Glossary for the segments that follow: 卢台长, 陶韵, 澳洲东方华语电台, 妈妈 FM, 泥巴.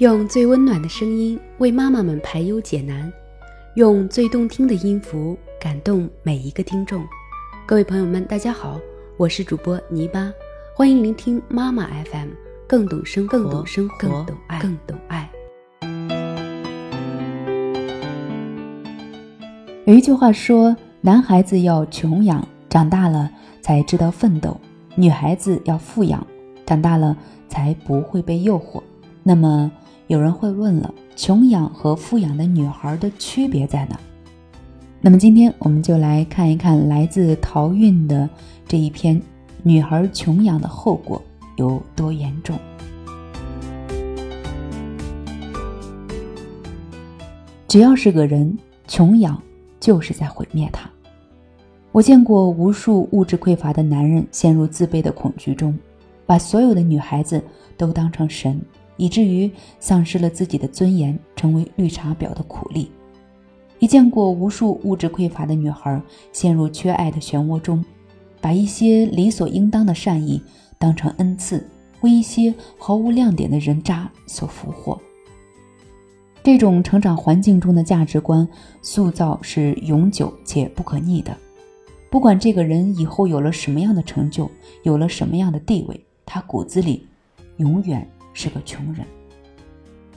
用最温暖的声音为妈妈们排忧解难，用最动听的音符感动每一个听众。各位朋友们，大家好，我是主播泥巴，欢迎聆听妈妈 FM， 更懂生活，更懂生活，更懂爱，更懂爱。有一句话说，男孩子要穷养，长大了才知道奋斗；女孩子要富养，长大了才不会被诱惑。那么有人会问了，穷养和富养的女孩的区别在哪？那么今天我们就来看一看来自陶韵的这一篇女孩穷养的后果有多严重。只要是个人，穷养就是在毁灭他。我见过无数物质匮乏的男人陷入自卑的恐惧中，把所有的女孩子都当成神，以至于丧失了自己的尊严，成为绿茶婊的苦力。也见过无数物质匮乏的女孩陷入缺爱的漩涡中，把一些理所应当的善意当成恩赐，为一些毫无亮点的人渣所俘获。这种成长环境中的价值观塑造是永久且不可逆的，不管这个人以后有了什么样的成就，有了什么样的地位，他骨子里永远是个穷人。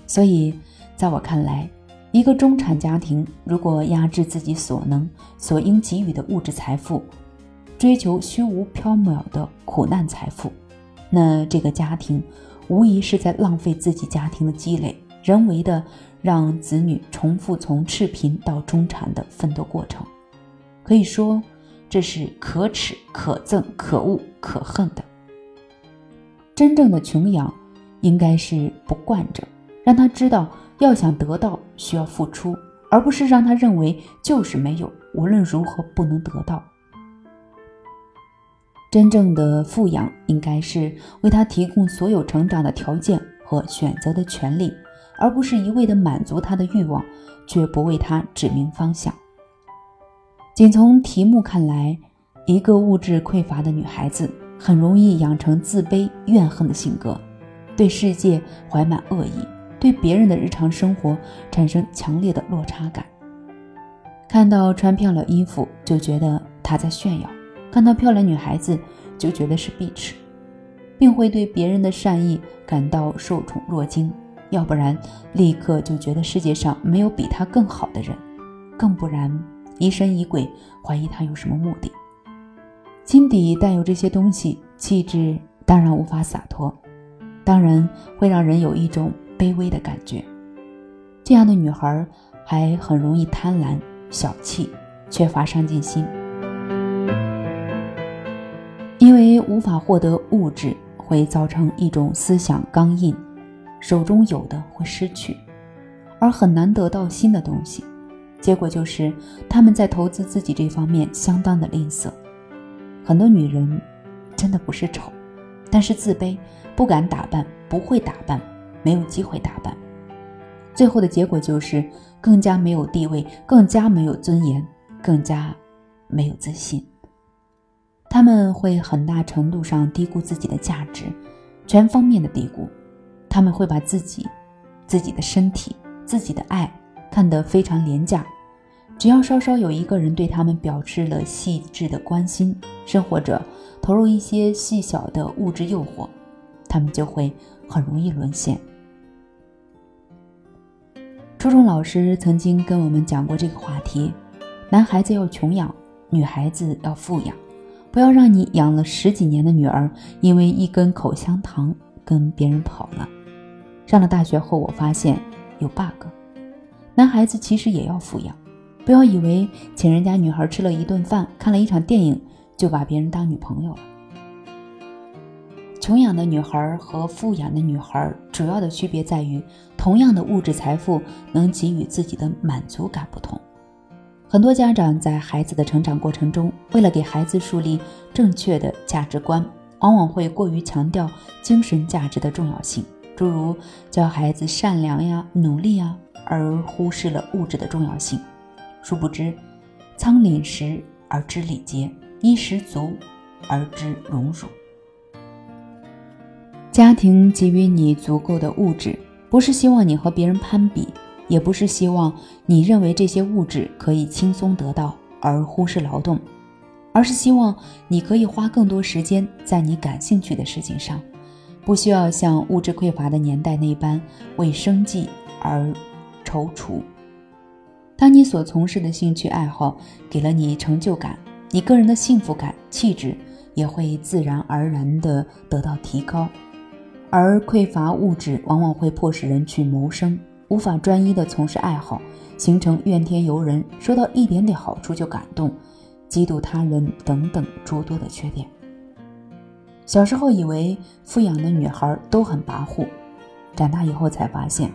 所以在我看来，一个中产家庭如果压制自己所能所应给予的物质财富，追求虚无缥缈的苦难财富，那这个家庭无疑是在浪费自己家庭的积累，人为的让子女重复从赤贫到中产的奋斗过程。可以说这是可耻可憎可恶可恨的。真正的穷养应该是不惯着，让他知道要想得到需要付出，而不是让他认为就是没有，无论如何不能得到。真正的富养应该是为他提供所有成长的条件和选择的权利，而不是一味地满足他的欲望，却不为他指明方向。仅从题目看来，一个物质匮乏的女孩子很容易养成自卑怨恨的性格，对世界怀满恶意，对别人的日常生活产生强烈的落差感。看到穿漂亮衣服就觉得她在炫耀，看到漂亮女孩子就觉得是鄙视，并会对别人的善意感到受宠若惊，要不然立刻就觉得世界上没有比她更好的人，更不然疑神疑鬼，怀疑她有什么目的。心底带有这些东西，气质当然无法洒脱，当然会让人有一种卑微的感觉。这样的女孩还很容易贪婪、小气，缺乏上进心。因为无法获得物质，会造成一种思想刚硬，手中有的会失去，而很难得到新的东西。结果就是她们在投资自己这方面相当的吝啬。很多女人真的不是丑，但是自卑，不敢打扮，不会打扮，没有机会打扮，最后的结果就是更加没有地位，更加没有尊严，更加没有自信。他们会很大程度上低估自己的价值，全方面的低估。他们会把自己的身体，自己的爱看得非常廉价，只要稍稍有一个人对他们表示了细致的关心，甚或者投入一些细小的物质诱惑，他们就会很容易沦陷。初中老师曾经跟我们讲过这个话题，男孩子要穷养，女孩子要富养，不要让你养了十几年的女儿因为一根口香糖跟别人跑了。上了大学后，我发现有 bug， 男孩子其实也要富养，不要以为请人家女孩吃了一顿饭，看了一场电影，就把别人当女朋友了。穷养的女孩和富养的女孩主要的区别在于，同样的物质财富能给予自己的满足感不同。很多家长在孩子的成长过程中，为了给孩子树立正确的价值观，往往会过于强调精神价值的重要性，诸如教孩子善良呀、努力呀，而忽视了物质的重要性。殊不知，仓廪实而知礼节，衣食足而知荣辱。家庭给予你足够的物质，不是希望你和别人攀比，也不是希望你认为这些物质可以轻松得到而忽视劳动，而是希望你可以花更多时间在你感兴趣的事情上，不需要像物质匮乏的年代那般为生计而踌躇。当你所从事的兴趣爱好给了你成就感，你个人的幸福感、气质也会自然而然地得到提高。而匮乏物质往往会迫使人去谋生，无法专一地从事爱好，形成怨天尤人，收到一点点好处就感动，嫉妒他人等等诸多的缺点。小时候以为富养的女孩都很跋扈，长大以后才发现，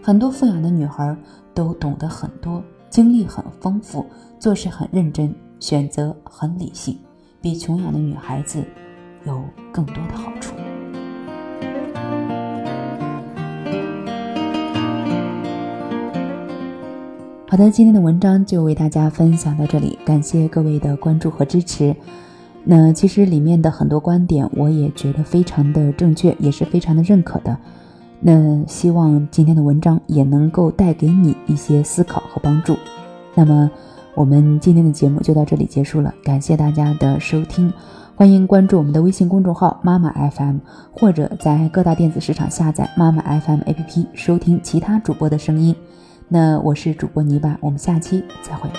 很多富养的女孩都懂得很多，经历很丰富，做事很认真，选择很理性，比穷养的女孩子有更多的好处。好的，今天的文章就为大家分享到这里，感谢各位的关注和支持。那其实里面的很多观点我也觉得非常的正确，也是非常的认可的。那希望今天的文章也能够带给你一些思考和帮助。那么我们今天的节目就到这里结束了，感谢大家的收听，欢迎关注我们的微信公众号妈妈 FM， 或者在各大电子市场下载妈妈 FM APP 收听其他主播的声音。那我是主播泥巴，我们下期再会。